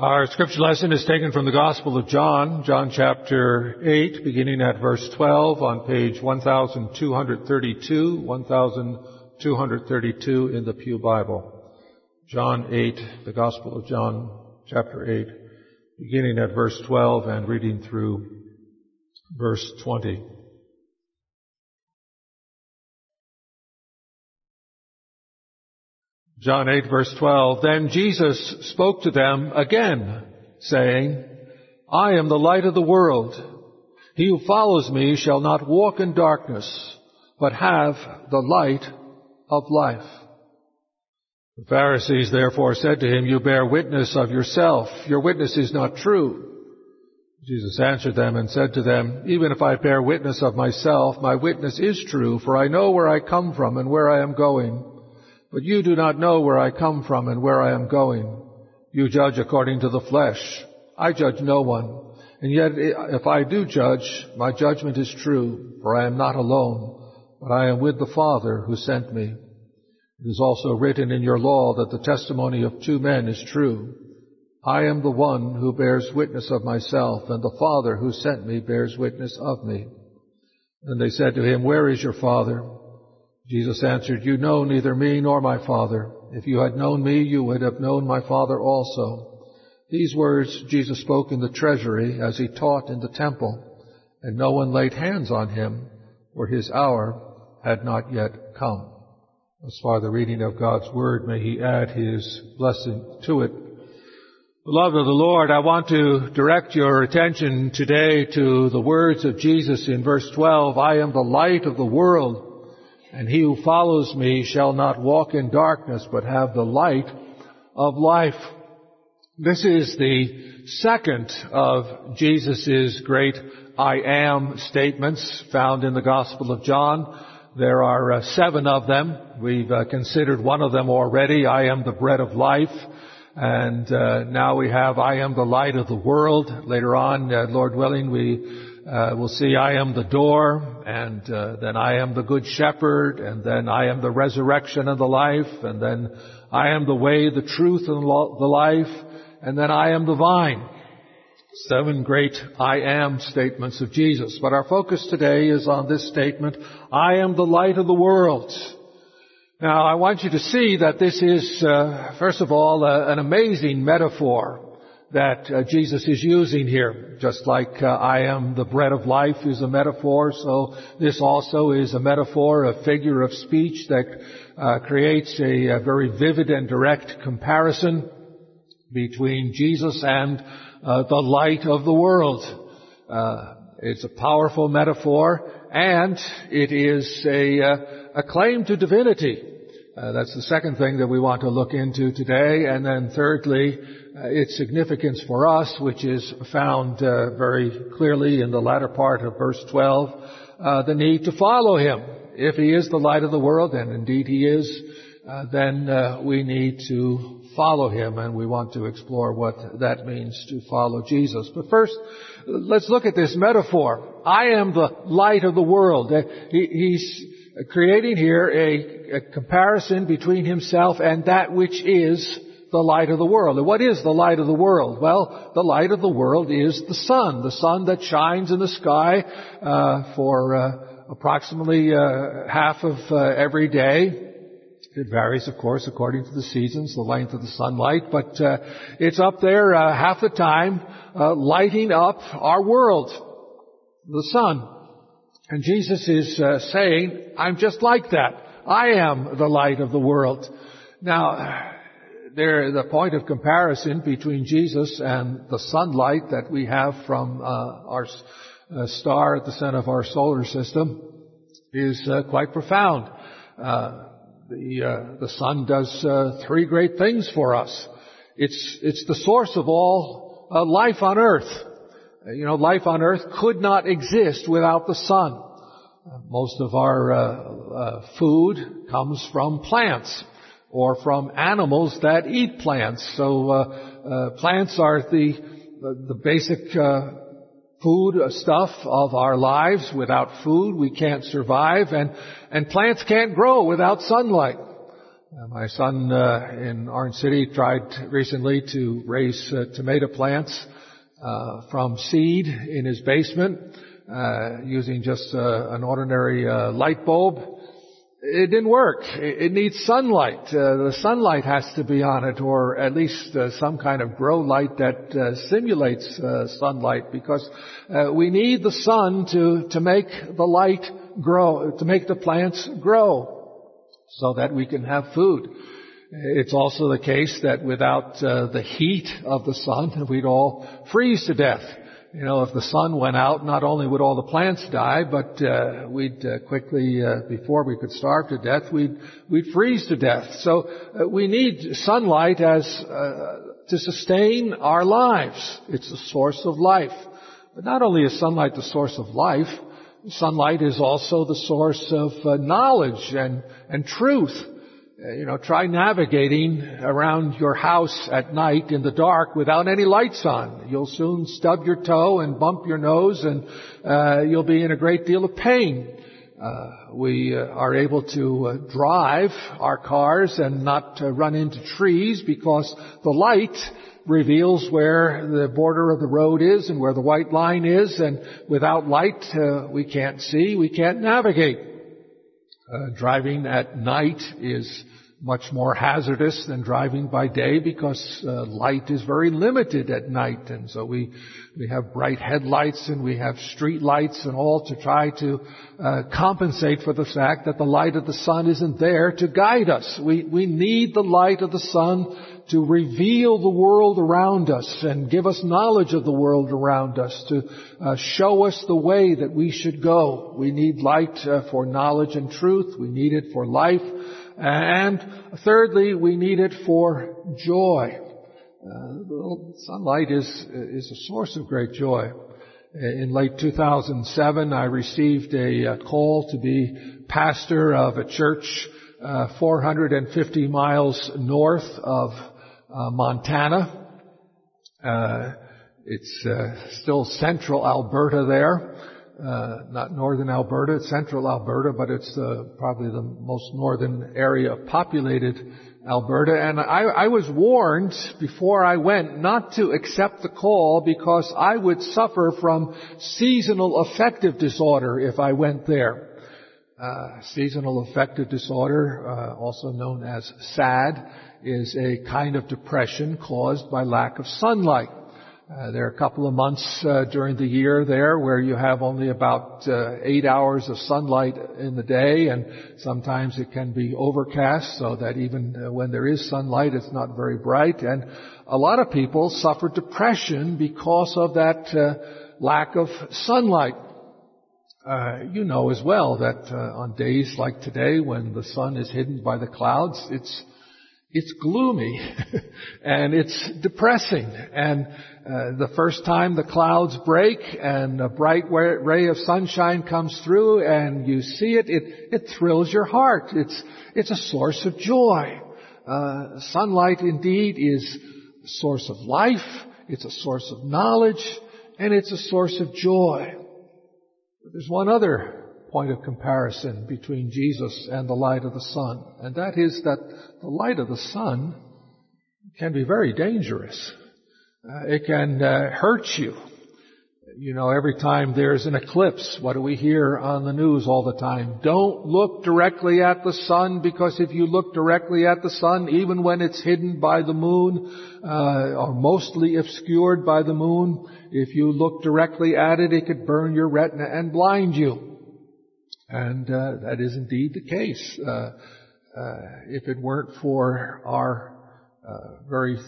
Our scripture lesson is taken from the Gospel of John, John chapter 8, beginning at verse 12 on page 1232, 1232 in the Pew Bible. John 8, the Gospel of John chapter 8, beginning at verse 12 and reading through verse 20. John 8, verse 12, Then Jesus spoke to them again, saying, I am the light of the world. He who follows me shall not walk in darkness, but have the light of life. The Pharisees therefore said to him, You bear witness of yourself. Your witness is not true. Jesus answered them and said to them, Even if I bear witness of myself, my witness is true, for I know where I come from and where I am going. But you do not know where I come from and where I am going. You judge according to the flesh. I judge no one. And yet, if I do judge, my judgment is true, for I am not alone, but I am with the Father who sent me. It is also written in your law that the testimony of two men is true. I am the one who bears witness of myself, and the Father who sent me bears witness of me. And they said to him, Where is your Father? Jesus answered, You know neither me nor my Father. If you had known me, you would have known my Father also. These words Jesus spoke in the treasury as he taught in the temple, and no one laid hands on him, for his hour had not yet come. As far as the reading of God's word, may he add his blessing to it. Beloved of the Lord, I want to direct your attention today to the words of Jesus in verse 12, I am the light of the world. And he who follows me shall not walk in darkness, but have the light of life. This is the second of Jesus' great I am statements found in the Gospel of John. There are 7 of them. We've considered one of them already. I am the bread of life. And now we have I am the light of the world. Later on, Lord willing, we'll see I am the door, and then I am the good shepherd, and then I am the resurrection and the life, and then I am the way, the truth, and the life, and then I am the vine. 7 great I am statements of Jesus. But our focus today is on this statement, I am the light of the world. Now, I want you to see that this is, first of all, an amazing metaphor that Jesus is using here. Just like I am the bread of life is a metaphor, so this also is a metaphor, a figure of speech that creates a very vivid and direct comparison between Jesus and the light of the world. It's a powerful metaphor, and it is a claim to divinity. That's the second thing that we want to look into today. And then thirdly, its significance for us, which is found very clearly in the latter part of verse 12, the need to follow him. If he is the light of the world, and indeed he is, then we need to follow him. And we want to explore what that means to follow Jesus. But first, let's look at this metaphor. I am the light of the world. He's creating here a comparison between himself and that which is the light of the world. And what is the light of the world? Well, the light of the world is the sun that shines in the sky for approximately half of every day. It varies, of course, according to the seasons, the length of the sunlight, but it's up there half the time lighting up our world, the sun. And Jesus is saying, I'm just like that. I am the light of the world. Now, the point of comparison between Jesus and the sunlight that we have from our star at the center of our solar system is quite profound. The sun does 3 great things for us. It's the source of all life on earth. You know, life on earth could not exist without the sun. Most of our food comes from plants or from animals that eat plants. So plants are the basic food stuff of our lives. Without food, we can't survive, and plants can't grow without sunlight. My son in Orange City tried recently to raise tomato plants from seed in his basement using just an ordinary light bulb. It didn't work. It needs sunlight. The sunlight has to be on it, or at least some kind of grow light that simulates sunlight, because we need the sun to make the light grow, to make the plants grow, so that we can have food. It's also the case that without the heat of the sun, we'd all freeze to death. You know, if the sun went out, not only would all the plants die, but we'd quickly, before we could starve to death, we'd freeze to death. So we need sunlight as to sustain our lives. It's the source of life. But not only is sunlight the source of life, sunlight is also the source of knowledge and truth. You know, try navigating around your house at night in the dark without any lights on. You'll soon stub your toe and bump your nose, and you'll be in a great deal of pain. We are able to drive our cars and not run into trees, because the light reveals where the border of the road is and where the white line is, and without light we can't see, we can't navigate. Driving at night is much more hazardous than driving by day, because light is very limited at night, and so we have bright headlights and we have street lights and all to try to compensate for the fact that the light of the sun isn't there to guide us. We need the light of the sun to reveal the world around us and give us knowledge of the world around us, to show us the way that we should go. We need light for knowledge and truth. We need it for life. And thirdly, we need it for joy. Sunlight is a source of great joy. In late 2007, I received a call to be pastor of a church 450 miles north of Montana. It's still central Alberta there, not northern Alberta, it's central Alberta, but it's probably the most northern area of populated Alberta. And I was warned before I went not to accept the call, because I would suffer from seasonal affective disorder if I went there. Seasonal affective disorder, also known as SAD, is a kind of depression caused by lack of sunlight. There are a couple of months during the year there where you have only about 8 hours of sunlight in the day, and sometimes it can be overcast, so that even when there is sunlight, it's not very bright. And a lot of people suffer depression because of that lack of sunlight. You know as well that on days like today, when the sun is hidden by the clouds, it's gloomy and it's depressing. And the first time the clouds break and a bright ray of sunshine comes through and you see it, it thrills your heart. It's a source of joy. Sunlight indeed is a source of life. It's a source of knowledge, and it's a source of joy. There's one other point of comparison between Jesus and the light of the sun, and that is that the light of the sun can be very dangerous. It can hurt you. You know, every time there's an eclipse, what do we hear on the news all the time? Don't look directly at the sun, because if you look directly at the sun, even when it's hidden by the moon, or mostly obscured by the moon, if you look directly at it, it could burn your retina and blind you. And that is indeed the case. If it weren't for our very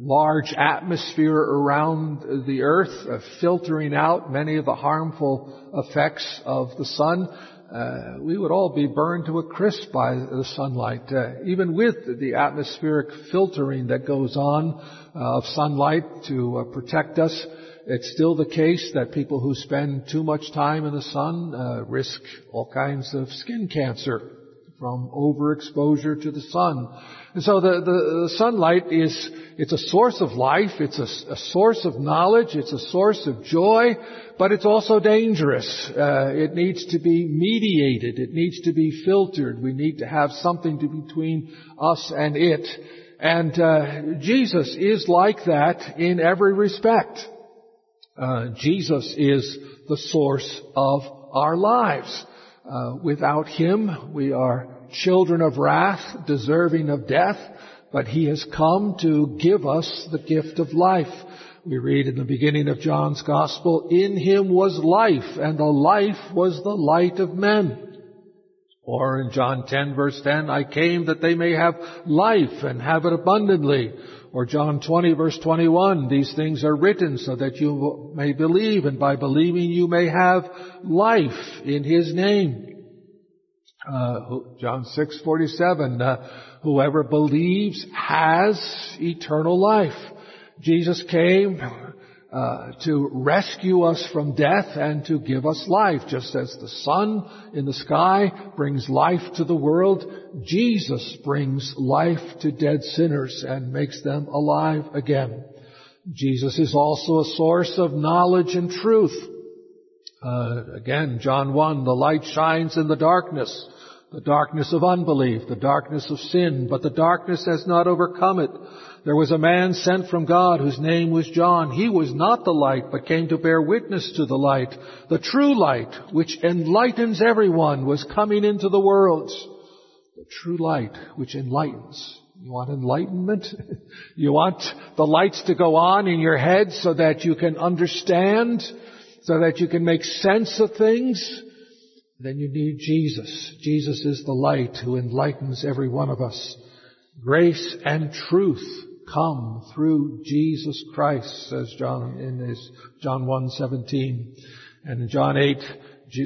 large atmosphere around the earth, filtering out many of the harmful effects of the sun, we would all be burned to a crisp by the sunlight. Even with the atmospheric filtering that goes on of sunlight to protect us, it's still the case that people who spend too much time in the sun risk all kinds of skin cancer from overexposure to the sun. And so the sunlight is, it's a source of life, it's a source of knowledge, it's a source of joy, but it's also dangerous. It needs to be mediated, it needs to be filtered, we need to have something to between us and it. And Jesus is like that in every respect. Jesus is the source of our lives. Without Him, we are children of wrath, deserving of death, but He has come to give us the gift of life. We read in the beginning of John's Gospel, "In Him was life, and the life was the light of men." Or in John 10, verse 10, "I came that they may have life and have it abundantly." Or John 20, verse 21, "These things are written so that you may believe, and by believing you may have life in His name." John 6, 47, "Whoever believes has eternal life." Jesus came to rescue us from death and to give us life. Just as the sun in the sky brings life to the world, Jesus brings life to dead sinners and makes them alive again. Jesus is also a source of knowledge and truth. Again, John 1, "The light shines in the darkness of unbelief, the darkness of sin, but the darkness has not overcome it. There was a man sent from God whose name was John. He was not the light, but came to bear witness to the light. The true light, which enlightens everyone, was coming into the world." The true light, which enlightens. You want enlightenment? You want the lights to go on in your head so that you can understand, so that you can make sense of things? Then you need Jesus. Jesus is the light who enlightens every one of us. "Grace and truth come through Jesus Christ," says John in his John 1:17. And in John 8,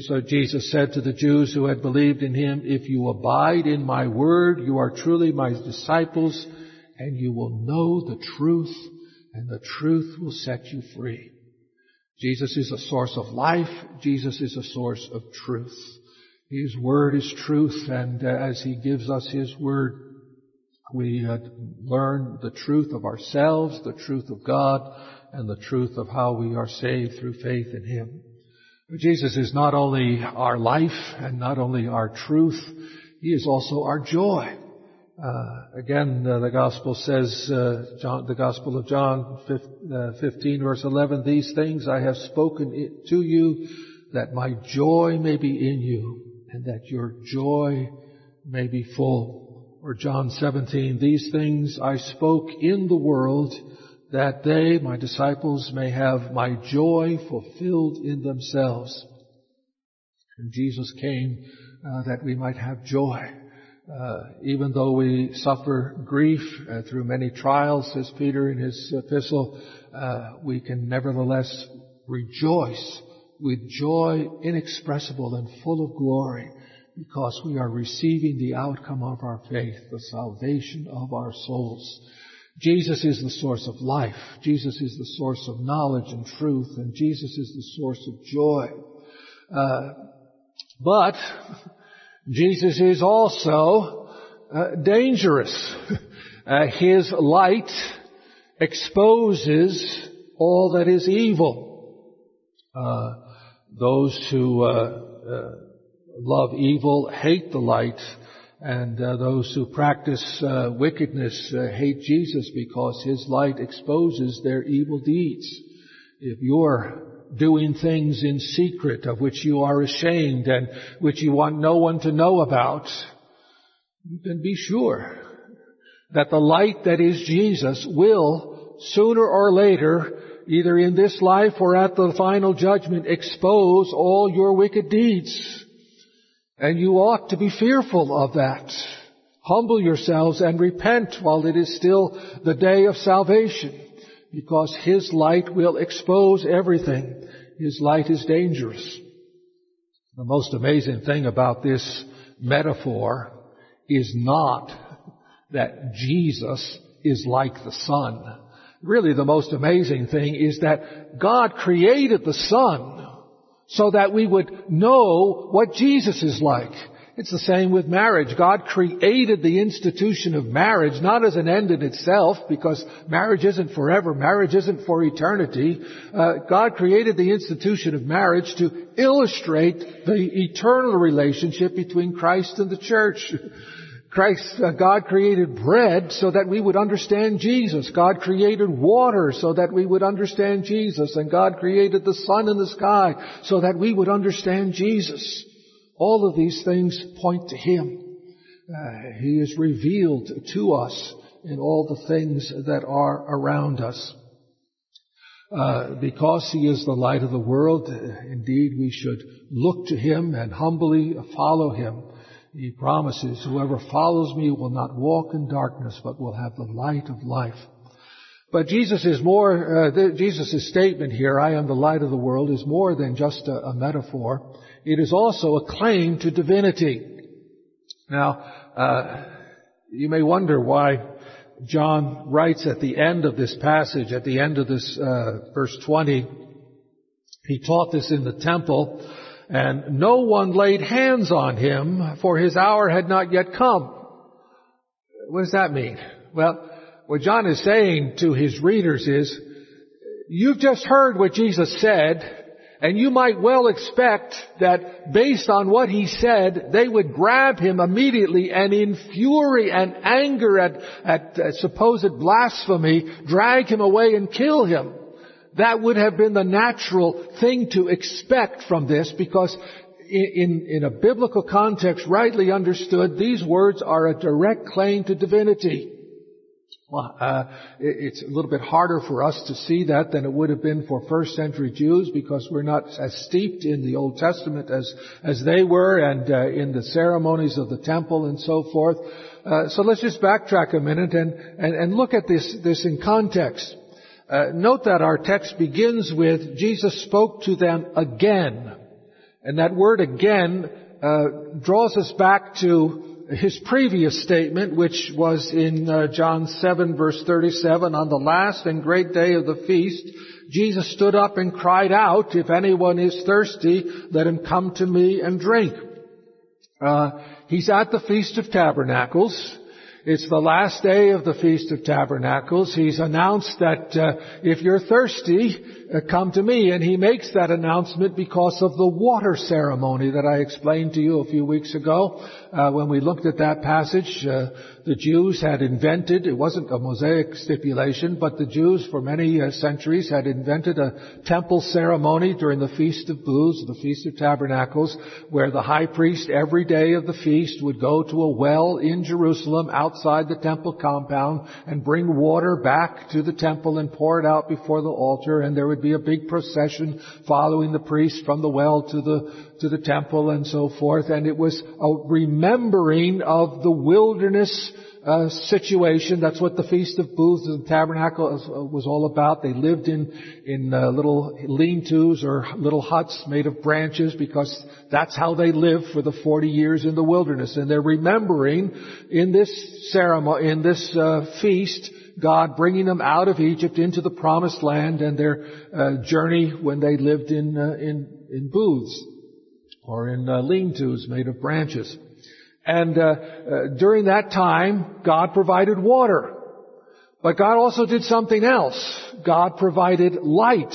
so Jesus said to the Jews who had believed in Him, "If you abide in my word, you are truly my disciples, and you will know the truth, and the truth will set you free." Jesus is a source of life. Jesus is a source of truth. His word is truth, and as He gives us His word, we learn the truth of ourselves, the truth of God, and the truth of how we are saved through faith in Him. But Jesus is not only our life and not only our truth, He is also our joy. Again, the Gospel says, the Gospel of John 15, verse 11, "These things I have spoken to you, that my joy may be in you, and that your joy may be full." Or John 17, "These things I spoke in the world, that they, my disciples, may have my joy fulfilled in themselves." And Jesus came that we might have joy. Even though we suffer grief through many trials, says Peter in his epistle, we can nevertheless rejoice with joy inexpressible and full of glory, because we are receiving the outcome of our faith, the salvation of our souls. Jesus is the source of life. Jesus is the source of knowledge and truth. And Jesus is the source of joy. But Jesus is also dangerous. His light exposes all that is evil. Those who love evil, hate the light, and those who practice wickedness hate Jesus, because His light exposes their evil deeds. If you're doing things in secret of which you are ashamed and which you want no one to know about, you can be sure that the light that is Jesus will, sooner or later, either in this life or at the final judgment, expose all your wicked deeds. And you ought to be fearful of that. Humble yourselves and repent while it is still the day of salvation, because His light will expose everything. His light is dangerous. The most amazing thing about this metaphor is not that Jesus is like the sun. Really, the most amazing thing is that God created the sun so that we would know what Jesus is like. It's the same with marriage. God created the institution of marriage not as an end in itself, because marriage isn't forever. Marriage isn't for eternity. God created the institution of marriage to illustrate the eternal relationship between Christ and the church. God created bread so that we would understand Jesus. God created water so that we would understand Jesus. And God created the sun and the sky so that we would understand Jesus. All of these things point to Him. He is revealed to us in all the things that are around us. Because He is the light of the world, indeed we should look to Him and humbly follow Him. He promises, whoever follows me will not walk in darkness, but will have the light of life. But Jesus' statement here, I am the light of the world, is more than just a metaphor. It is also a claim to divinity. Now, you may wonder why John writes at the end of this passage, at the end of this verse 20, he taught this in the temple, and no one laid hands on him, for his hour had not yet come. What does that mean? Well, what John is saying to his readers is, you've just heard what Jesus said, and you might well expect that based on what he said, they would grab him immediately and in fury and anger at supposed blasphemy, drag him away and kill him. That would have been the natural thing to expect from this, because in a biblical context, rightly understood, these words are a direct claim to divinity. Well, it's a little bit harder for us to see that than it would have been for first century Jews, because we're not as steeped in the Old Testament as they were, and in the ceremonies of the temple and so forth. So let's just backtrack a minute and look at this in context. Note that our text begins with, Jesus spoke to them again. And that word again draws us back to his previous statement, which was in John 7, verse 37. On the last and great day of the feast, Jesus stood up and cried out, if anyone is thirsty, let him come to me and drink. He's at the Feast of Tabernacles. It's the last day of the Feast of Tabernacles. He's announced that if you're thirsty, come to me. And he makes that announcement because of the water ceremony that I explained to you a few weeks ago. When we looked at that passage, the Jews had invented, it wasn't a Mosaic stipulation, but the Jews for many centuries had invented a temple ceremony during the Feast of Booths, the Feast of Tabernacles, where the high priest every day of the feast would go to a well in Jerusalem outside the temple compound and bring water back to the temple and pour it out before the altar, and there would be a big procession following the priest from the well to the temple and so forth. And it was a remembering of the wilderness situation. That's what the Feast of Booths and Tabernacles was all about. They lived in little lean-tos or little huts made of branches, because that's how they lived for the 40 years in the wilderness. And they're remembering in this ceremony, in this feast, God bringing them out of Egypt into the promised land, and their journey when they lived in booths or in lean-tos made of branches. And during that time, God provided water. But God also did something else. God provided light.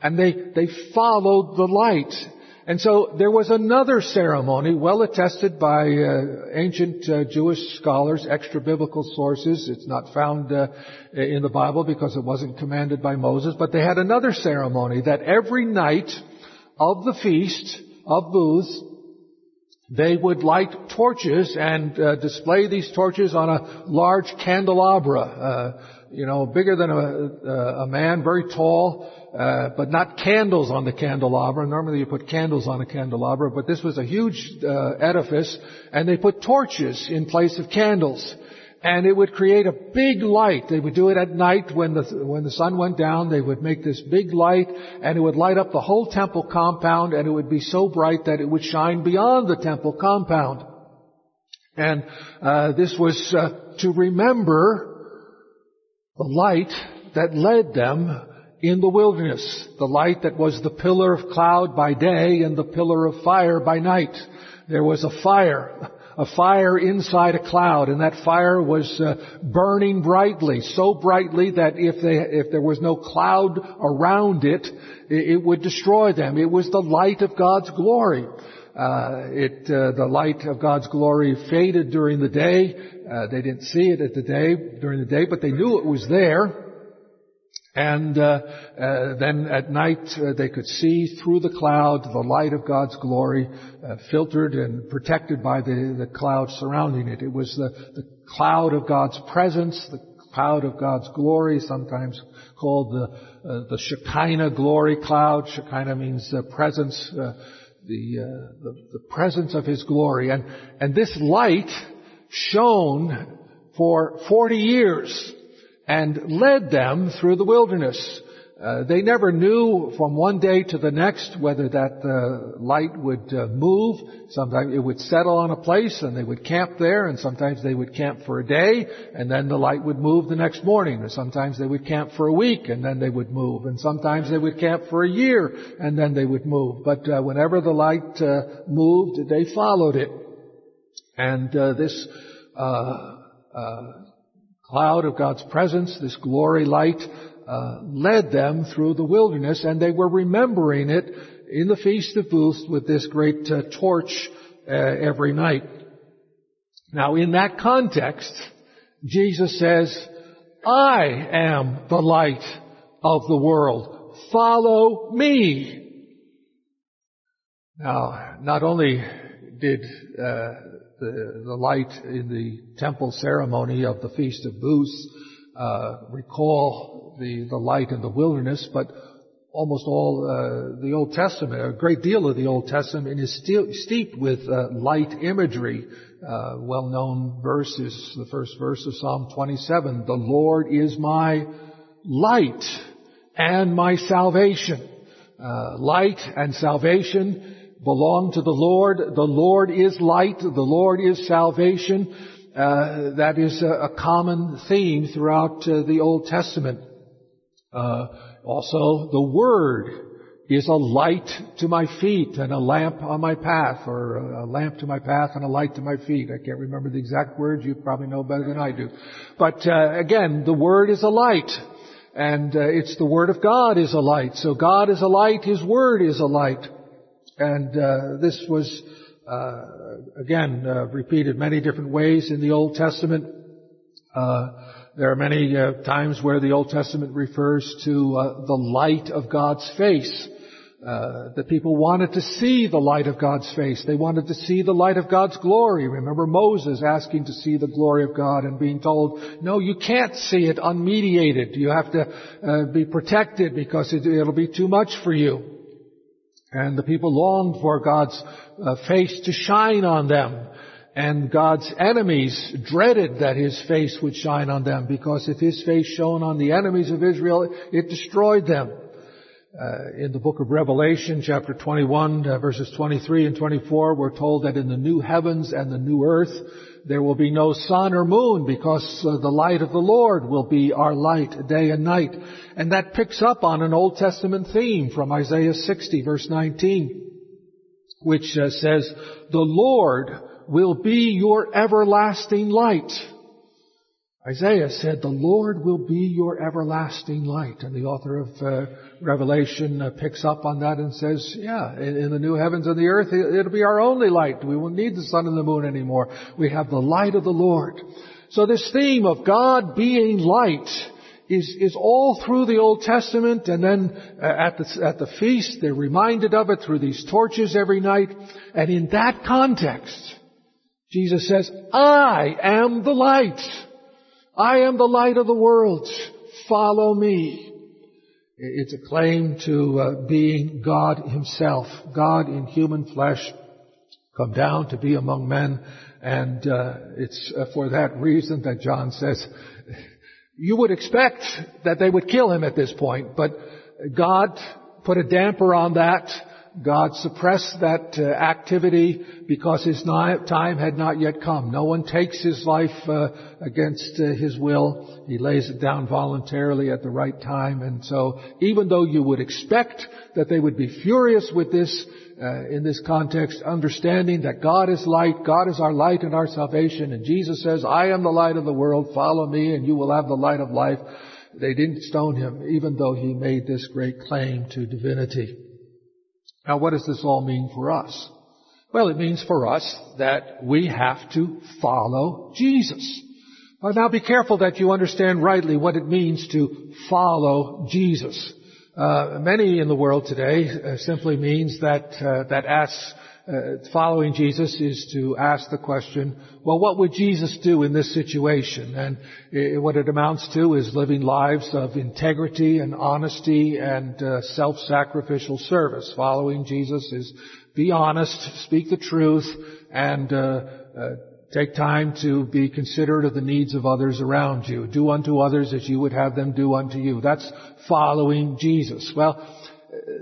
And they followed the light. And so there was another ceremony, well attested by ancient Jewish scholars, extra-biblical sources. It's not found in the Bible because it wasn't commanded by Moses. But they had another ceremony that every night of the Feast of Booths, they would light torches and display these torches on a large candelabra, bigger than a man, very tall, but not candles on the candelabra. Normally you put candles on a candelabra, but this was a huge edifice, and they put torches in place of candles. And it would create a big light. They would do it at night when the sun went down. They would make this big light, and it would light up the whole temple compound, and it would be so bright that it would shine beyond the temple compound. And this was to remember the light that led them in the wilderness, the light that was the pillar of cloud by day and the pillar of fire by night. there was a fire inside a cloud, and that fire was burning brightly, so brightly that if there was no cloud around it, it would destroy them. It was the light of God's glory. The light of God's glory faded during the day. They didn't see it during the day, but they knew it was there. And then at night they could see through the cloud the light of God's glory, filtered and protected by the cloud surrounding it. It was the cloud of God's presence, the cloud of God's glory, sometimes called the Shekinah glory cloud. Shekinah means presence, the presence of His glory. And this light shone for 40 years. And led them through the wilderness. They never knew from one day to the next whether that light would move. Sometimes it would settle on a place and they would camp there, and sometimes they would camp for a day and then the light would move the next morning, or sometimes they would camp for a week and then they would move, and sometimes they would camp for a year and then they would move. But whenever the light moved, they followed it. And this cloud of God's presence, this glory light, led them through the wilderness, and they were remembering it in the Feast of Booths with this great torch every night. Now, in that context, Jesus says, "I am the light of the world. Follow me." Now, not only did the light in the temple ceremony of the Feast of Booths recall the light in the wilderness, but almost all the Old Testament, a great deal of the Old Testament, is still steeped with light imagery. Well-known verse is the first verse of Psalm 27, "The Lord is my light and my salvation." Light and salvation belong to the Lord. The Lord is light. The Lord is salvation. That is a common theme throughout the Old Testament. Also, the Word is a light to my feet and a lamp on my path, or a lamp to my path and a light to my feet. I can't remember the exact words. You probably know better than I do. But again, the Word is a light. And it's the Word of God is a light. So God is a light. His Word is a light. And this was, again, repeated many different ways in the Old Testament. There are many times where the Old Testament refers to the light of God's face. The people wanted to see the light of God's face. They wanted to see the light of God's glory. Remember Moses asking to see the glory of God and being told, "No, you can't see it unmediated. You have to be protected because it'll be too much for you." And the people longed for God's face to shine on them. And God's enemies dreaded that His face would shine on them, because if His face shone on the enemies of Israel, it destroyed them. In the book of Revelation, chapter 21, verses 23 and 24, we're told that in the new heavens and the new earth, there will be no sun or moon, because the light of the Lord will be our light day and night. And that picks up on an Old Testament theme from Isaiah 60, verse 19, which says, "The Lord will be your everlasting light." Isaiah said, "The Lord will be your everlasting light." And the author of Revelation picks up on that and says, yeah, in the new heavens and the earth, it'll be our only light. We won't need the sun and the moon anymore. We have the light of the Lord. So this theme of God being light is all through the Old Testament. And then at the feast, they're reminded of it through these torches every night. And in that context, Jesus says, "I am the light. I am the light of the world. Follow me." It's a claim to being God Himself, God in human flesh, come down to be among men. And it's for that reason that John says, you would expect that they would kill Him at this point, but God put a damper on that. God suppressed that activity because his time had not yet come. No one takes his life against his will. He lays it down voluntarily at the right time. And so even though you would expect that they would be furious with this, in this context, understanding that God is light, God is our light and our salvation, and Jesus says, I am the light of the world, follow me and you will have the light of life. They didn't stone him, even though he made this great claim to divinity. Now, what does this all mean for us? Well, it means for us that we have to follow Jesus. Well, now be careful that you understand rightly what it means to follow Jesus. Many in the world today simply means that following Jesus is to ask the question, well, what would Jesus do in this situation? And what it amounts to is living lives of integrity and honesty and self-sacrificial service. Following Jesus is be honest, speak the truth, and take time to be considerate of the needs of others around you. Do unto others as you would have them do unto you. That's following Jesus. Well,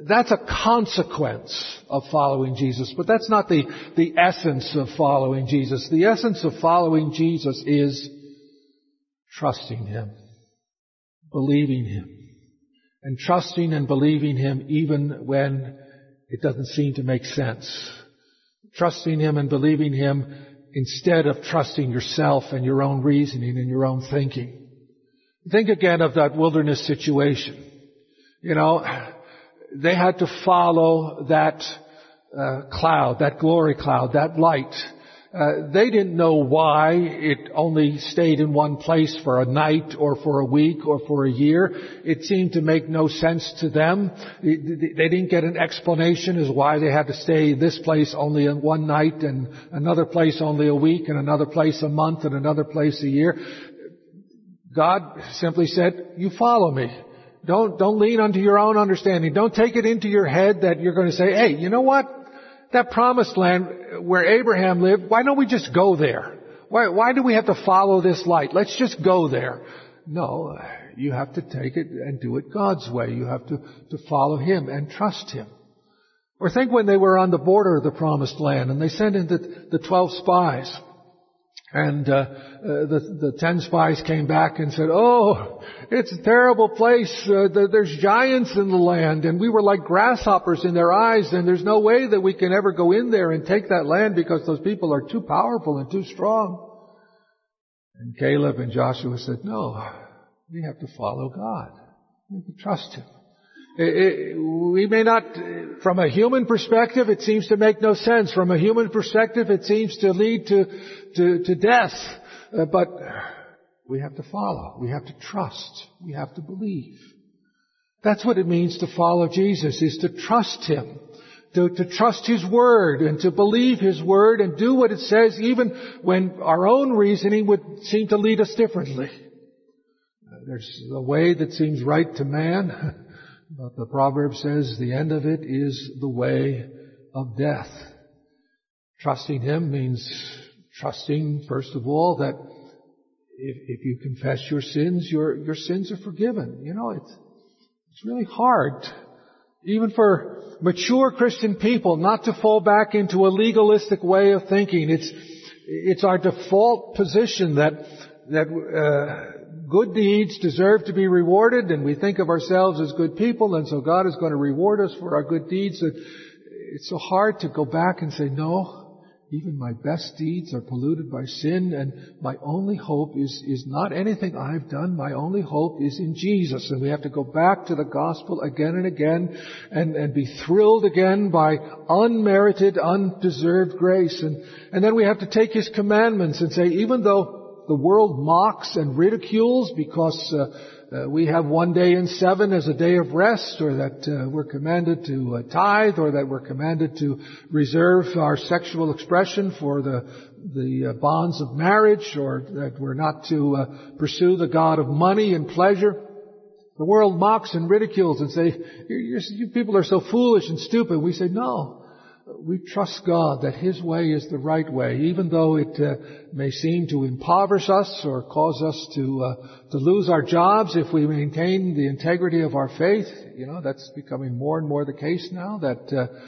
that's a consequence of following Jesus, but that's not the essence of following Jesus. The essence of following Jesus is trusting him, believing him, and trusting and believing him even when it doesn't seem to make sense. Trusting him and believing him instead of trusting yourself and your own reasoning and your own thinking. Think again of that wilderness situation. You know, they had to follow that cloud, that glory cloud, that light. They didn't know why it only stayed in one place for a night or for a week or for a year. It seemed to make no sense to them. They didn't get an explanation as why they had to stay this place only in one night and another place only a week and another place a month and another place a year. God simply said, you follow me. Don't lean unto your own understanding. Don't take it into your head that you're going to say, hey, you know what? That promised land where Abraham lived, why don't we just go there? Why do we have to follow this light? Let's just go there. No, you have to take it and do it God's way. You have to follow him and trust him. Or think when they were on the border of the promised land and they sent in the 12 spies. And the 10 spies came back and said, oh, it's a terrible place. There's giants in the land, and we were like grasshoppers in their eyes, and there's no way that we can ever go in there and take that land because those people are too powerful and too strong. And Caleb and Joshua said, no, we have to follow God. We have to trust him. We may not, from a human perspective, it seems to make no sense. From a human perspective, it seems to lead to death. But we have to follow. We have to trust. We have to believe. That's what it means to follow Jesus, is to trust him, to trust his word and to believe his word and do what it says, even when our own reasoning would seem to lead us differently. There's a way that seems right to man. But the proverb says the end of it is the way of death. Trusting him means trusting, first of all, that if you confess your sins, your sins are forgiven. You know, it's really hard, even for mature Christian people, not to fall back into a legalistic way of thinking. It's our default position that good deeds deserve to be rewarded, and we think of ourselves as good people, and so God is going to reward us for our good deeds. It's so hard to go back and say, no, even my best deeds are polluted by sin, and my only hope is not anything I've done. My only hope is in Jesus. And we have to go back to the gospel again and again and be thrilled again by unmerited, undeserved grace. And then we have to take his commandments and say, even though the world mocks and ridicules because we have one day in seven as a day of rest, or that we're commanded to tithe, or that we're commanded to reserve our sexual expression for the bonds of marriage, or that we're not to pursue the god of money and pleasure. The world mocks and ridicules and say, you people are so foolish and stupid. We say, no, we trust God that His way is the right way, even though it may seem to impoverish us or cause us to lose our jobs if we maintain the integrity of our faith. You know, that's becoming more and more the case now, that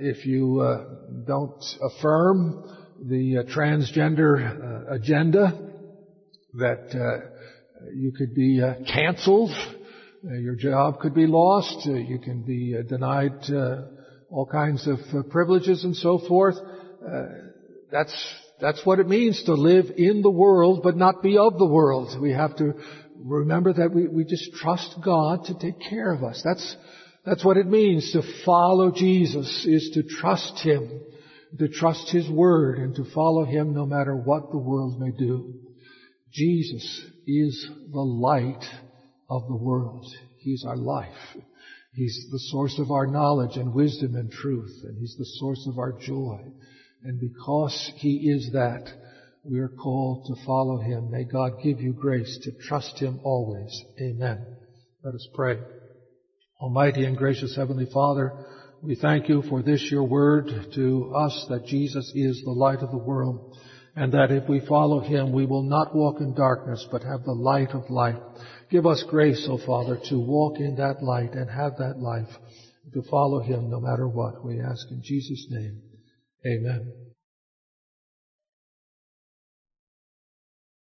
if you don't affirm the transgender agenda, that you could be canceled, your job could be lost, you can be denied all kinds of privileges and so forth. That's what it means to live in the world but not be of the world. We have to remember that we just trust God to take care of us. That's what it means to follow Jesus, is to trust Him, to trust His Word, and to follow Him no matter what the world may do. Jesus is the light of the world. He's our life. He's the source of our knowledge and wisdom and truth, and He's the source of our joy. And because He is that, we are called to follow Him. May God give you grace to trust Him always. Amen. Let us pray. Almighty and gracious Heavenly Father, we thank You for this, Your word to us, that Jesus is the light of the world, and that if we follow Him, we will not walk in darkness, but have the light of life. Give us grace, O Father, to walk in that light and have that life, to follow Him no matter what. We ask in Jesus' name. Amen.